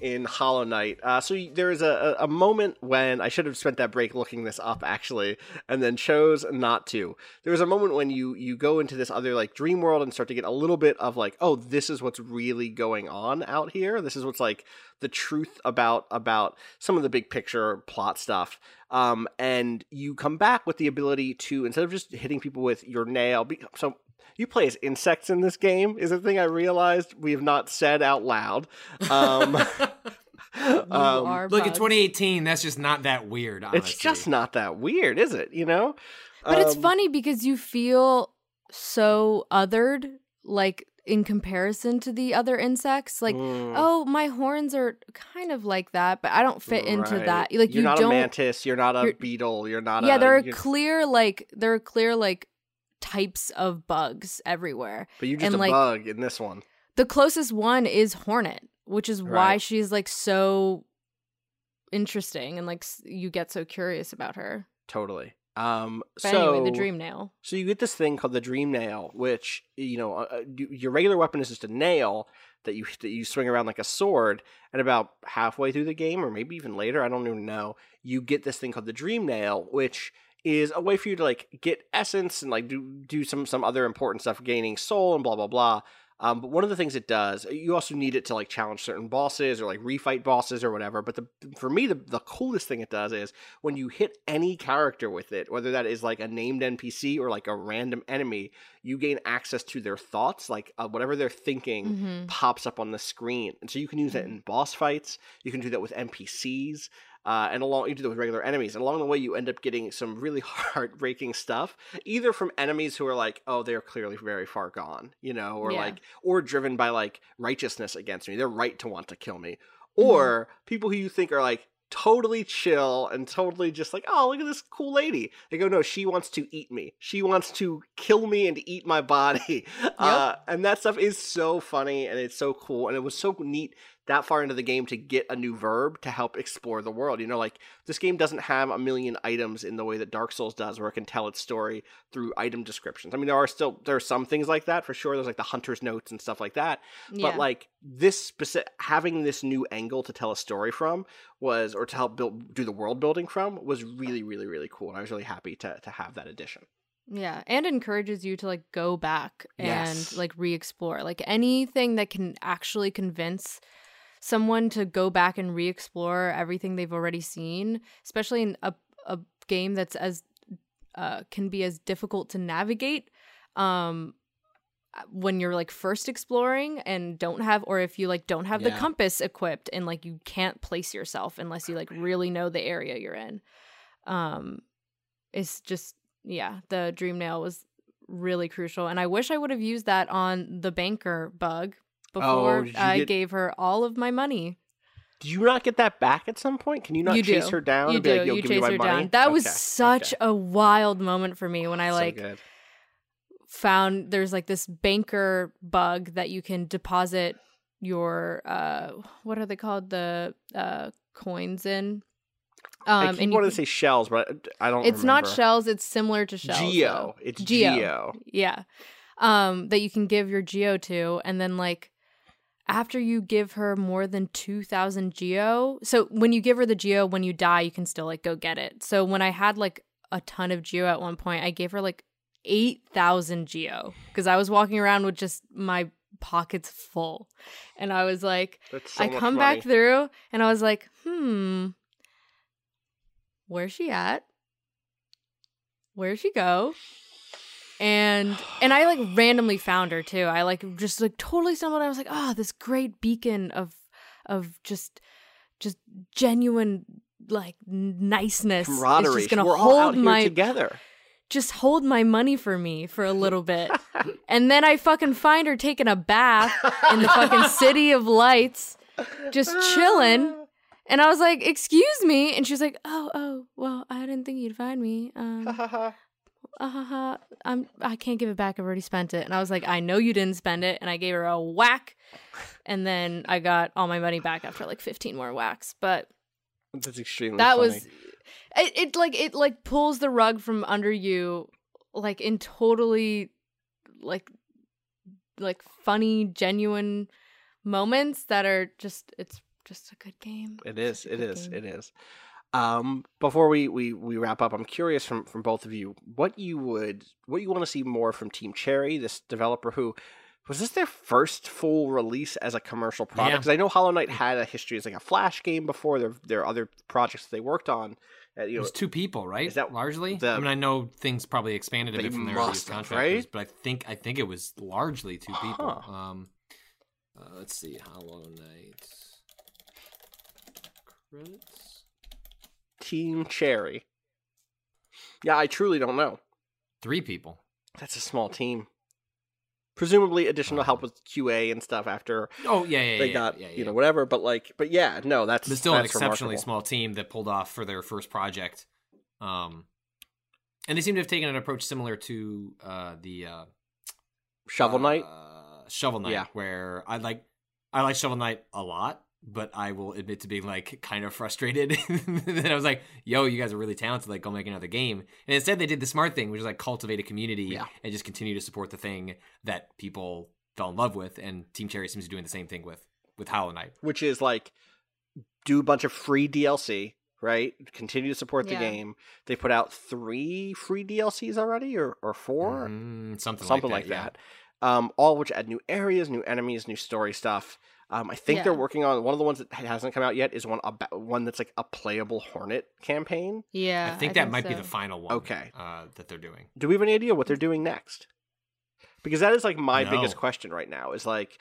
in Hollow Knight. Uh, so there is a, a moment when I should have spent that break looking this up, actually, and then chose not to. There was a moment when you you go into this other like dream world and start to get a little bit of like, oh, this is what's really going on out here. This is what's like the truth about about some of the big picture plot stuff. Um, and you come back with the ability to, instead of just hitting people with your nail, be- so you play as insects in this game, is the thing I realized we have not said out loud. Um, um, look, in twenty eighteen, that's just not that weird, honestly. It's just not that weird, is it? You know? But um, it's funny because you feel so othered, like, in comparison to the other insects. Like, mm. oh, my horns are kind of like that, but I don't fit right. into that. Like, You're you not don't, a mantis. You're not a you're, beetle. You're not yeah, a... Yeah, there are clear, like, there are clear, like, types of bugs everywhere, but you're just and, a like, bug in this one. The closest one is Hornet, which is right. why she's like so interesting and like you get so curious about her. Totally. Um, but so anyway, the Dream Nail. So you get this thing called the Dream Nail, which you know uh, your regular weapon is just a nail that you that you swing around like a sword. And about halfway through the game, or maybe even later, I don't even know, you get this thing called the Dream Nail, which is a way for you to like get essence and like do do some some other important stuff, gaining soul and blah blah blah. Um, but one of the things it does, you also need it to like challenge certain bosses or like refight bosses or whatever. But the for me the, the coolest thing it does is when you hit any character with it, whether that is like a named N P C or like a random enemy, you gain access to their thoughts, like uh, whatever they're thinking mm-hmm. pops up on the screen, and so you can use that in boss fights. You can do that with N P Cs. Uh, and along you do that with regular enemies, and along the way you end up getting some really heartbreaking stuff, either from enemies who are like, oh, they're clearly very far gone, you know, or yeah. like, or driven by like righteousness against me, they're right to want to kill me, or mm-hmm. people who you think are like totally chill and totally just like, oh, look at this cool lady. They go, no, she wants to eat me. She wants to kill me and eat my body. Yep. Uh, and that stuff is so funny and it's so cool. And it was so neat that far into the game to get a new verb to help explore the world. You know, like this game doesn't have a million items in the way that Dark Souls does, where it can tell its story through item descriptions. I mean, there are still, there are some things like that for sure. There's like the hunter's notes and stuff like that. Yeah. But like this specific, having this new angle to tell a story from was, or to help build, do the world building from, was really, really, really cool. And I was really happy to to have that addition. Yeah, and encourages you to like go back and yes. like re-explore. Like anything that can actually convince someone to go back and re-explore everything they've already seen, especially in a a game that's as uh can be as difficult to navigate um when you're like first exploring and don't have, or if you like don't have yeah. the compass equipped and like you can't place yourself unless you like really know the area you're in. Um it's just yeah, the Dream Nail was really crucial, and I wish I would have used that on the banker bug before oh, I get... gave her all of my money. Do you not get that back at some point? Can you not you chase do. her down? You and do. Be like, Yo, you give chase me my her money? down. That okay. was such okay. a wild moment for me when I like so found there's like this banker bug that you can deposit your uh what are they called the uh coins in. Um, I keep and wanted you, to say shells, but I don't. It's remember. not shells. It's similar to shells. Geo. Though. It's Geo. Geo. Yeah, um, that you can give your Geo to, and then like. After you give her more than two thousand Geo, so when you give her the Geo, when you die, you can still, like, go get it. So when I had, like, a ton of Geo at one point, I gave her, like, eight thousand Geo because I was walking around with just my pockets full. And I was like, so I come money. back through, and I was like, hmm, where's she at? Where'd she go? And and I like randomly found her too. I like just like totally stumbled. I was like, oh, this great beacon of of just just genuine like niceness. Camaraderie. Is just gonna We're hold all out here my, together. Just hold my money for me for a little bit. And then I fucking find her taking a bath in the fucking City of Lights, just chilling. And I was like, excuse me. And she was like, oh, oh, well, I didn't think you'd find me. Um Uh-huh. I'm, I can't give it back. I've already spent it. And I was like, I know you didn't spend it. And I gave her a whack. And then I got all my money back after like fifteen more whacks. But that's extremely that funny. was it, it like it like pulls the rug from under you like in totally like like funny, genuine moments that are just it's just a good game. It is, it is, game. it is. Um, before we, we, we wrap up, I'm curious from, from both of you, what you would, what you want to see more from Team Cherry, this developer who, was this their first full release as a commercial product? Because yeah. I know Hollow Knight had a history as like a Flash game before. There, there are other projects that they worked on. Uh, you know, it was two people, right? Is that largely? The, I mean, I know things probably expanded a bit from their earliest contractors, right? But I think, I think it was largely two huh. people. Um, uh, let's see, Hollow Knight credits. Team Cherry. Yeah, I truly don't know. Three people. That's a small team. Presumably additional oh. help with Q A and stuff after oh, yeah, yeah, they yeah, got, yeah, yeah, you know, yeah. whatever. But like, but yeah, no, that's But still that's an exceptionally remarkable. small team that pulled off for their first project. Um, and they seem to have taken an approach similar to uh, the... Uh, Shovel Knight? Uh, Shovel Knight, yeah. where I like, I like Shovel Knight a lot. But I will admit to being, like, kind of frustrated. Then I was like, yo, you guys are really talented. Like, go make another game. And instead they did the smart thing, which is, like, cultivate a community yeah. and just continue to support the thing that people fell in love with. And Team Cherry seems to be doing the same thing with, with Hollow Knight. Which is, like, do a bunch of free D L C, right? Continue to support yeah. the game. They put out three free D L Cs already or, or four? Mm, something, something like that. Something like yeah. that. Um, all which add new areas, new enemies, new story stuff. Um, I think yeah. they're working on one of the ones that hasn't come out yet is one about one that's like a playable Hornet campaign. Yeah, I think I that think might so. be the final one. Okay, uh, that they're doing. Do we have any idea what they're doing next? Because that is like my no. biggest question right now. Is like,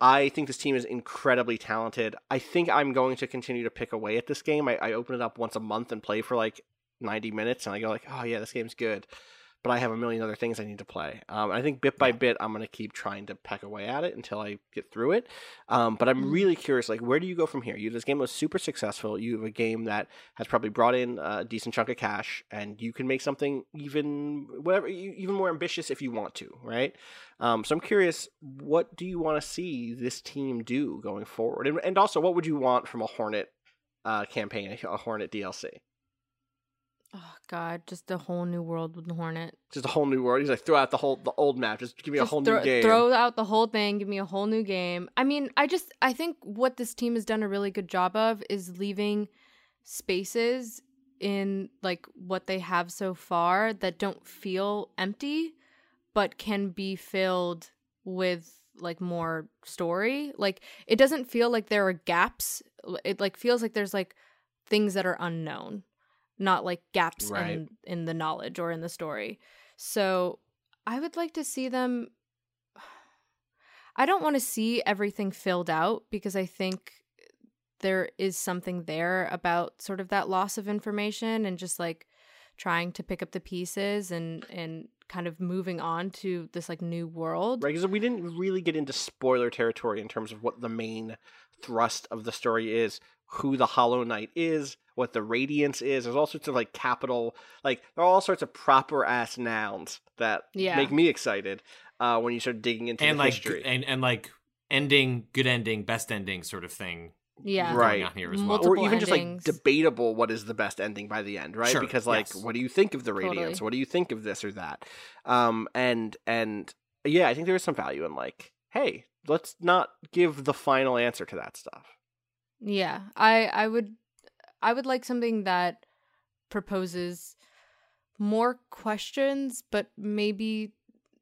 I think this team is incredibly talented. I think I'm going to continue to pick away at this game. I, I open it up once a month and play for like ninety minutes, and I go like, oh yeah, this game's good. But I have a million other things I need to play. Um, I think bit by bit, I'm going to keep trying to peck away at it until I get through it. Um, but I'm really curious, like, where do you go from here? You, this game was super successful. You have a game that has probably brought in a decent chunk of cash, and you can make something even whatever, even more ambitious if you want to, right? Um, so I'm curious, what do you want to see this team do going forward? And, and also, what would you want from a Hornet uh, campaign, a Hornet D L C? Oh God! Just a whole new world with the Hornet. Just a whole new world. He's like, throw out the whole the old map. Just give me just a whole thro- new game. Throw out the whole thing. Give me a whole new game. I mean, I just I think what this team has done a really good job of is leaving spaces in like what they have so far that don't feel empty, but can be filled with like more story. Like it doesn't feel like there are gaps. It like feels like there's like things that are unknown. Not like gaps right. in, in the knowledge or in the story. So I would like to see them. I don't want to see everything filled out because I think there is something there about sort of that loss of information and just like trying to pick up the pieces and, and kind of moving on to this like new world. Right, because we didn't really get into spoiler territory in terms of what the main thrust of the story is, who the Hollow Knight is, what the Radiance is. There's all sorts of like capital, like there are all sorts of proper ass nouns that yeah. make me excited uh, when you start digging into and the like, history and and like ending, good ending, best ending sort of thing. Yeah, right. On here as well. Or even endings. Just like debatable, what is the best ending by the end, right? Sure. Because like, yes. What do you think of the Radiance? Totally. What do you think of this or that? Um, and and yeah, I think there is some value in like, hey, let's not give the final answer to that stuff. Yeah, I I would. I would like something that proposes more questions, but maybe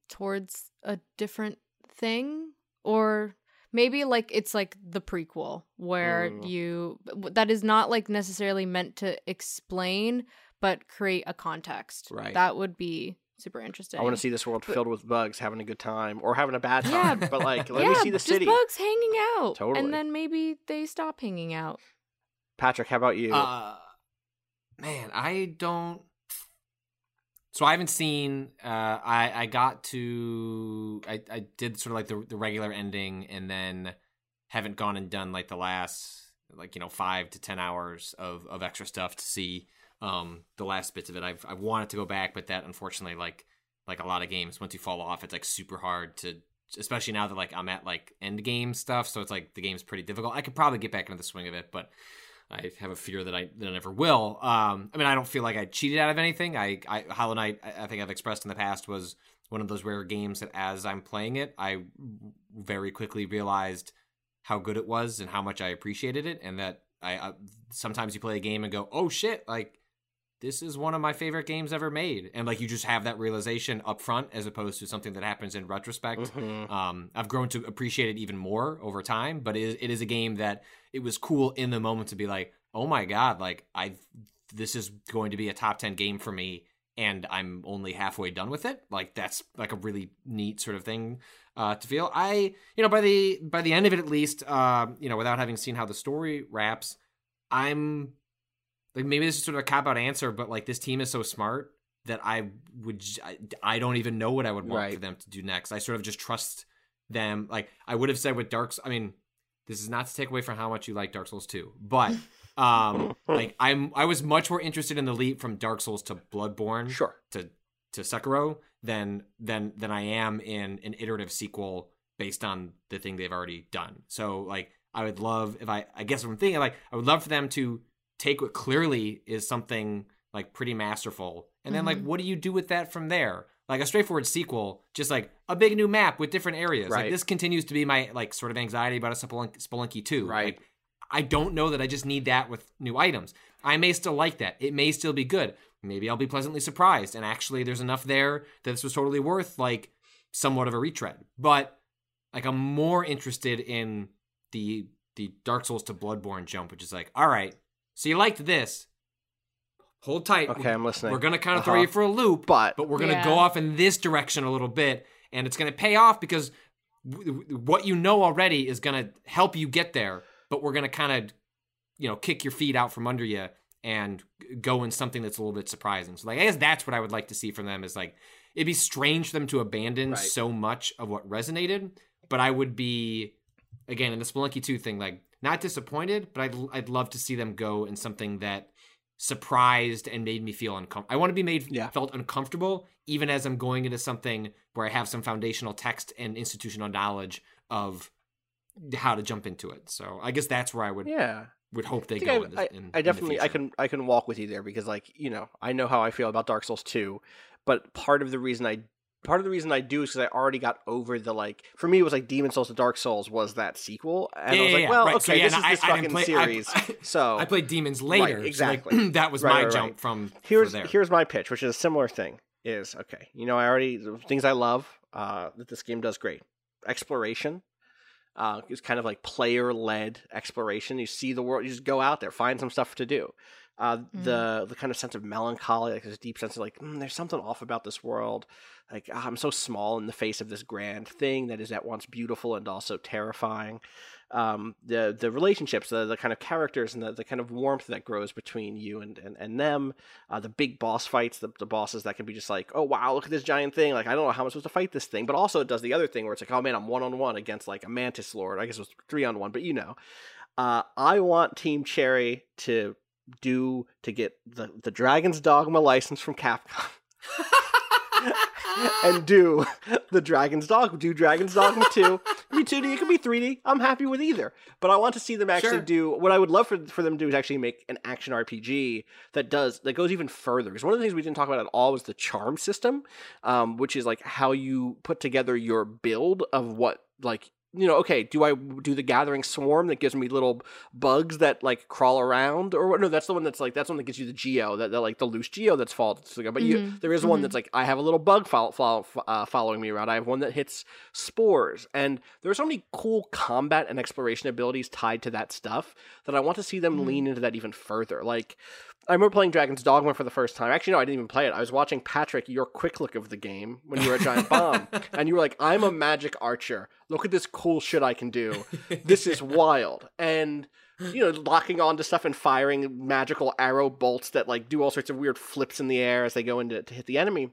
towards a different thing, or maybe like it's like the prequel where mm. you that is not like necessarily meant to explain, but create a context. Right, that would be super interesting. I want to see this world but, filled with bugs having a good time or having a bad time, yeah, but like let yeah, me see the city. Just bugs hanging out, totally, and then maybe they stop hanging out. Patrick, how about you? Uh, man, I don't... So I haven't seen... Uh, I, I got to... I, I did sort of like the, the regular ending and then haven't gone and done like the last, like, you know, five to ten hours of, of extra stuff to see um, the last bits of it. I've, I've wanted to go back, but that, unfortunately, like like a lot of games, once you fall off, it's like super hard to... Especially now that like I'm at like end game stuff, so it's like the game's pretty difficult. I could probably get back into the swing of it, but... I have a fear that I that I never will. Um, I mean, I don't feel like I cheated out of anything. I, I Hollow Knight, I, I think I've expressed in the past, was one of those rare games that as I'm playing it, I very quickly realized how good it was and how much I appreciated it. And that I, I sometimes you play a game and go, oh shit, like this is one of my favorite games ever made. And like you just have that realization up front as opposed to something that happens in retrospect. Mm-hmm. Um, I've grown to appreciate it even more over time, but it is, it is a game that it was cool in the moment to be like, oh my God, like I've, this is going to be a top ten game for me and I'm only halfway done with it. Like that's like a really neat sort of thing uh, to feel. I, you know, by the, by the end of it, at least, uh, you know, without having seen how the story wraps, I'm, like, maybe this is sort of a cop-out answer, but, like, this team is so smart that I would... I, I don't even know what I would want right. for them to do next. I sort of just trust them. Like, I would have said with Dark... I mean, this is not to take away from how much you like Dark Souls two, but, um, like, I'm I was much more interested in the leap from Dark Souls to Bloodborne sure. to, to Sekiro than, than, than I am in an iterative sequel based on the thing they've already done. So, like, I would love if I... I guess what I'm thinking, like, I would love for them to... take what clearly is something like pretty masterful and then mm-hmm. like what do you do with that from there, like a straightforward sequel, just like a big new map with different areas right. like this continues to be my like sort of anxiety about a Spelunky, Spelunky two right like, I don't know that I just need that with new items. I may still like that, it may still be good, maybe I'll be pleasantly surprised and actually there's enough there that this was totally worth like somewhat of a retread, but like I'm more interested in the the Dark Souls to Bloodborne jump, which is like, all right, so you liked this. Hold tight. Okay, I'm listening. We're going to kind of uh-huh. throw you for a loop, but, but we're going to yeah. go off in this direction a little bit, and it's going to pay off because what you know already is going to help you get there, but we're going to kind of, you know, kick your feet out from under you and go in something that's a little bit surprising. So, like, I guess that's what I would like to see from them is, like, it'd be strange for them to abandon right. so much of what resonated, but I would be, again, in the Spelunky two thing, like, not disappointed, but I'd, I'd love to see them go in something that surprised and made me feel uncomfortable. I want to be made yeah. felt uncomfortable, even as I'm going into something where I have some foundational text and institutional knowledge of how to jump into it. So I guess that's where I would yeah. would hope they I go. I, in this, in, I definitely, in I can I can walk with you there because, like, you know, I know how I feel about Dark Souls two, but part of the reason I part of the reason I do is because I already got over the, like, for me it was like Demon Souls to Dark Souls was that sequel, and yeah, I was like, yeah, well, right. okay, so, yeah, this is I, this I fucking play, series. I, I, so I played Demons later, right, exactly. So, like, that was right, my right, jump right. from here's from there. Here's my pitch, which is a similar thing. Is okay, you know, I already the things I love uh, that this game does great. Exploration. Uh, it's kind of like player-led exploration. You see the world. You just go out there, find some stuff to do. Uh, mm. The the kind of sense of melancholy, like this deep sense of like, mm, there's something off about this world. Like, ah, I'm so small in the face of this grand thing that is at once beautiful and also terrifying. Um, the the relationships, the, the kind of characters, and the, the kind of warmth that grows between you and and, and them. Uh, the big boss fights, the, the bosses that can be just like, oh wow, look at this giant thing. Like, I don't know how I'm supposed to fight this thing. But also it does the other thing where it's like, oh man, I'm one on one against like a Mantis Lord. I guess it was three on one, but you know, uh, I want Team Cherry to do to get the the Dragon's Dogma license from Capcom. And do the Dragon's Dogma, do Dragon's Dogma two. It could be two D, it could be three D. I'm happy with either. But I want to see them actually sure. do, what I would love for, for them to do is actually make an action R P G that does, that goes even further. Because one of the things we didn't talk about at all was the charm system, um, which is like how you put together your build of what, like, you know, okay, do I do the gathering swarm that gives me little bugs that like crawl around, or no, that's the one that's like, that's one that gives you the geo that, that like the loose geo that's fall. But mm-hmm. you, there is mm-hmm. one that's like, I have a little bug follow, follow, uh, following me around. I have one that hits spores, and there are so many cool combat and exploration abilities tied to that stuff that I want to see them mm-hmm. lean into that even further. Like, I remember playing Dragon's Dogma for the first time. Actually, no, I didn't even play it. I was watching Patrick, your quick look of the game when you were a giant bomb. And you were like, I'm a magic archer. Look at this cool shit I can do. This is wild. And, you know, locking onto stuff and firing magical arrow bolts that, like, do all sorts of weird flips in the air as they go into to hit the enemy.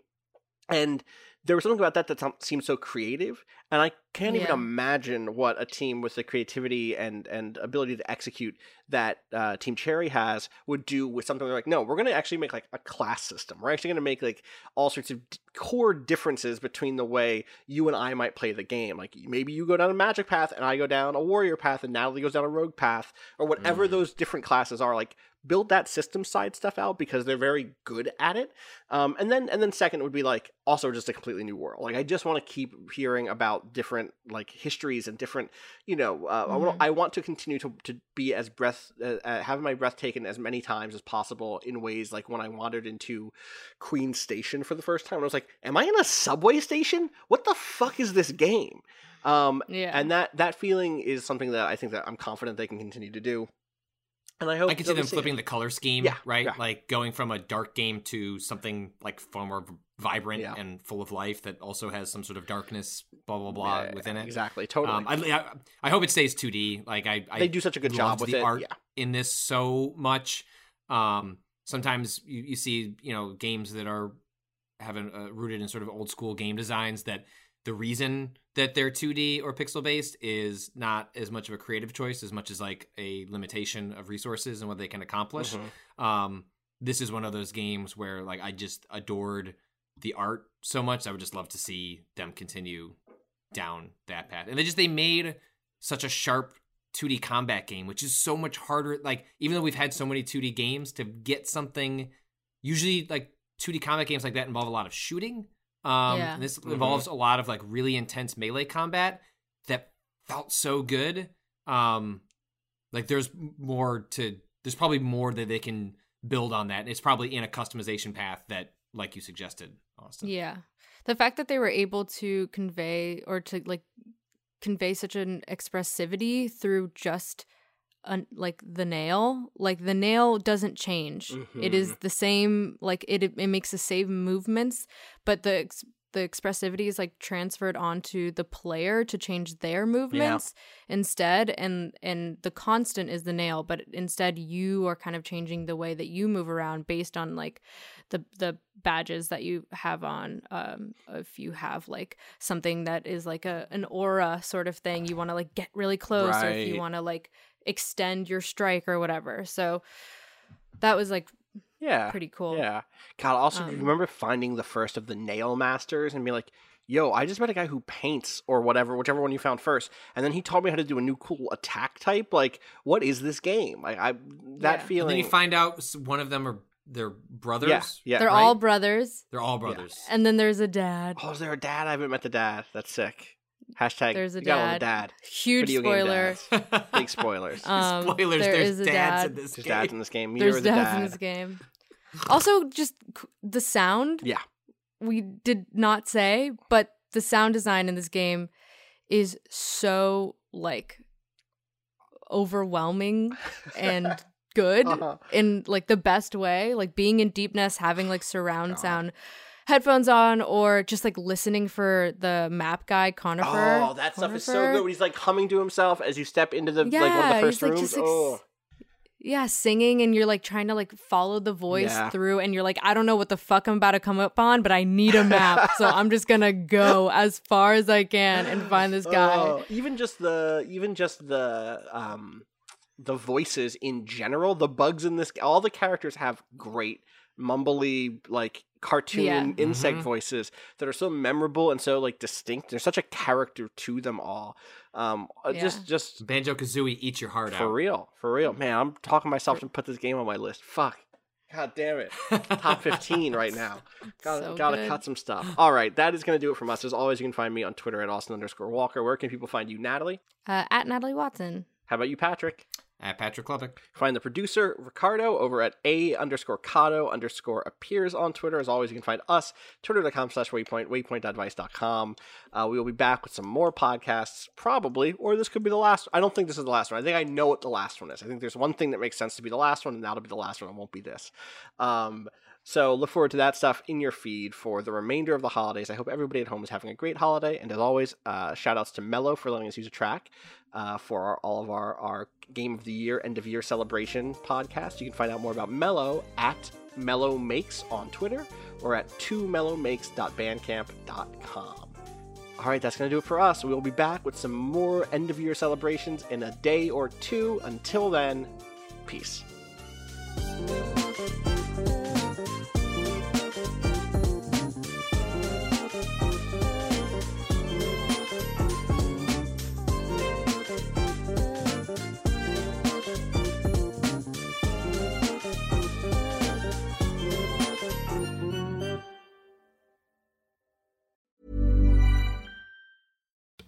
And there was something about that that seemed so creative, and I can't yeah. even imagine what a team with the creativity and, and ability to execute that uh, Team Cherry has would do with something like, no, we're going to actually make like a class system. We're actually going to make like all sorts of d- core differences between the way you and I might play the game. Like, maybe you go down a magic path and I go down a warrior path and Natalie goes down a rogue path, or whatever mm. those different classes are. Like, build that system side stuff out because they're very good at it. Um, and then, and then second would be like also just a completely new world. Like, I just want to keep hearing about different like histories and different, you know, uh, mm-hmm. I, want, I want to continue to, to be as breath, uh, uh, have my breath taken as many times as possible in ways like when I wandered into Queen's Station for the first time, I was like, am I in a subway station? What the fuck is this game? Um, yeah. And that, that feeling is something that I think that I'm confident they can continue to do. And I hope I can see them flipping it. The color scheme, yeah, right? Yeah. Like going from a dark game to something like far more vibrant yeah. and full of life that also has some sort of darkness, blah blah blah, yeah, within it. Exactly, totally. Um, I, I, I hope it stays two D. Like I, I they do such a good job with the it. art yeah. in this so much. Um, sometimes you, you see, you know, games that are having uh, rooted in sort of old school game designs that the reason that they're two D or pixel based is not as much of a creative choice as much as like a limitation of resources and what they can accomplish. Mm-hmm. Um, this is one of those games where like I just adored the art so much. I would just love to see them continue down that path. And they just, they made such a sharp two D combat game, which is so much harder. Like, even though we've had so many two D games, to get something, usually like two D combat games like that involve a lot of shooting. Um, yeah. This involves mm-hmm. a lot of like really intense melee combat that felt so good. Um, like there's more to, there's probably more that they can build on that. It's probably in a customization path that, like you suggested, Austin. Yeah. The fact that they were able to convey or to like convey such an expressivity through just Un, like the nail like the nail doesn't change. Mm-hmm. It is the same, like it it makes the same movements, but the the expressivity is like transferred onto the player to change their movements yeah. instead, and and the constant is the nail, but instead you are kind of changing the way that you move around based on like the the badges that you have on. Um, if you have like something that is like a an aura sort of thing, you want to like get really close, right. or if you want to like extend your strike or whatever. So that was like. Yeah. Pretty cool. Yeah. God, also, um, remember finding the first of the nail masters and being like, yo, I just met a guy who paints or whatever, whichever one you found first. And then he taught me how to do a new cool attack type. Like, what is this game? Like, I, that yeah. feeling. And then you find out one of them are, they're brothers. Yeah. yeah they're right? all brothers. They're all brothers. Yeah. And then there's a dad. Oh, is there a dad? I haven't met the dad. That's sick. Hashtag, there's a dad. dad. Huge Video spoiler. Big spoilers. Um, spoilers, there there's dads dad. in this there's game. There's dads in this game. Meteor there's the dads dad. in this game. Also, just the sound. Yeah. We did not say, but the sound design in this game is so, like, overwhelming and good uh-huh. in, like, the best way. Like, being in Deep Nest, having, like, surround God. sound. Headphones on, or just like listening for the map guy Conifer. Oh, that Conifer. stuff is so good. He's like humming to himself as you step into the yeah, like one of the first like, rooms. Just, like, oh. Yeah, singing, and you're like trying to like follow the voice yeah. through, and you're like, I don't know what the fuck I'm about to come up on, but I need a map, so I'm just gonna go as far as I can and find this guy. Oh, even just the, even just the. Um, the voices in general, the bugs in this, all the characters have great mumbly like cartoon yeah. insect mm-hmm. voices that are so memorable and so like distinct. There's such a character to them all. Um yeah. just just Banjo-Kazooie, eat your heart for out. For real. For real. Man, I'm talking myself to put this game on my list. Fuck. God damn it. Top fifteen right now. Gotta, so gotta cut some stuff. All right. That is going to do it from us. As always, you can find me on Twitter at Austin underscore Walker. Where can people find you, Natalie? Uh, at Natalie Watson. How about you, Patrick? At Patrick Klubik. Find the producer, Ricardo, over at A underscore Cotto underscore appears on Twitter. As always, you can find us, twitter.com slash waypoint, waypoint.vice dot com. Uh, we will be back with some more podcasts, probably, or this could be the last. I don't think this is the last one. I think I know what the last one is. I think there's one thing that makes sense to be the last one, and that'll be the last one. It won't be this. Um, so look forward to that stuff in your feed for the remainder of the holidays. I hope everybody at home is having a great holiday. And as always, uh, shout outs to Mellow for letting us use a track. Uh, for our, all of our, our Game of the Year, End of Year Celebration podcast. You can find out more about Mellow at Mellow Makes on Twitter or at two mellow makes dot bandcamp dot com. All right, that's going to do it for us. We'll be back with some more End of Year Celebrations in a day or two. Until then, peace.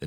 The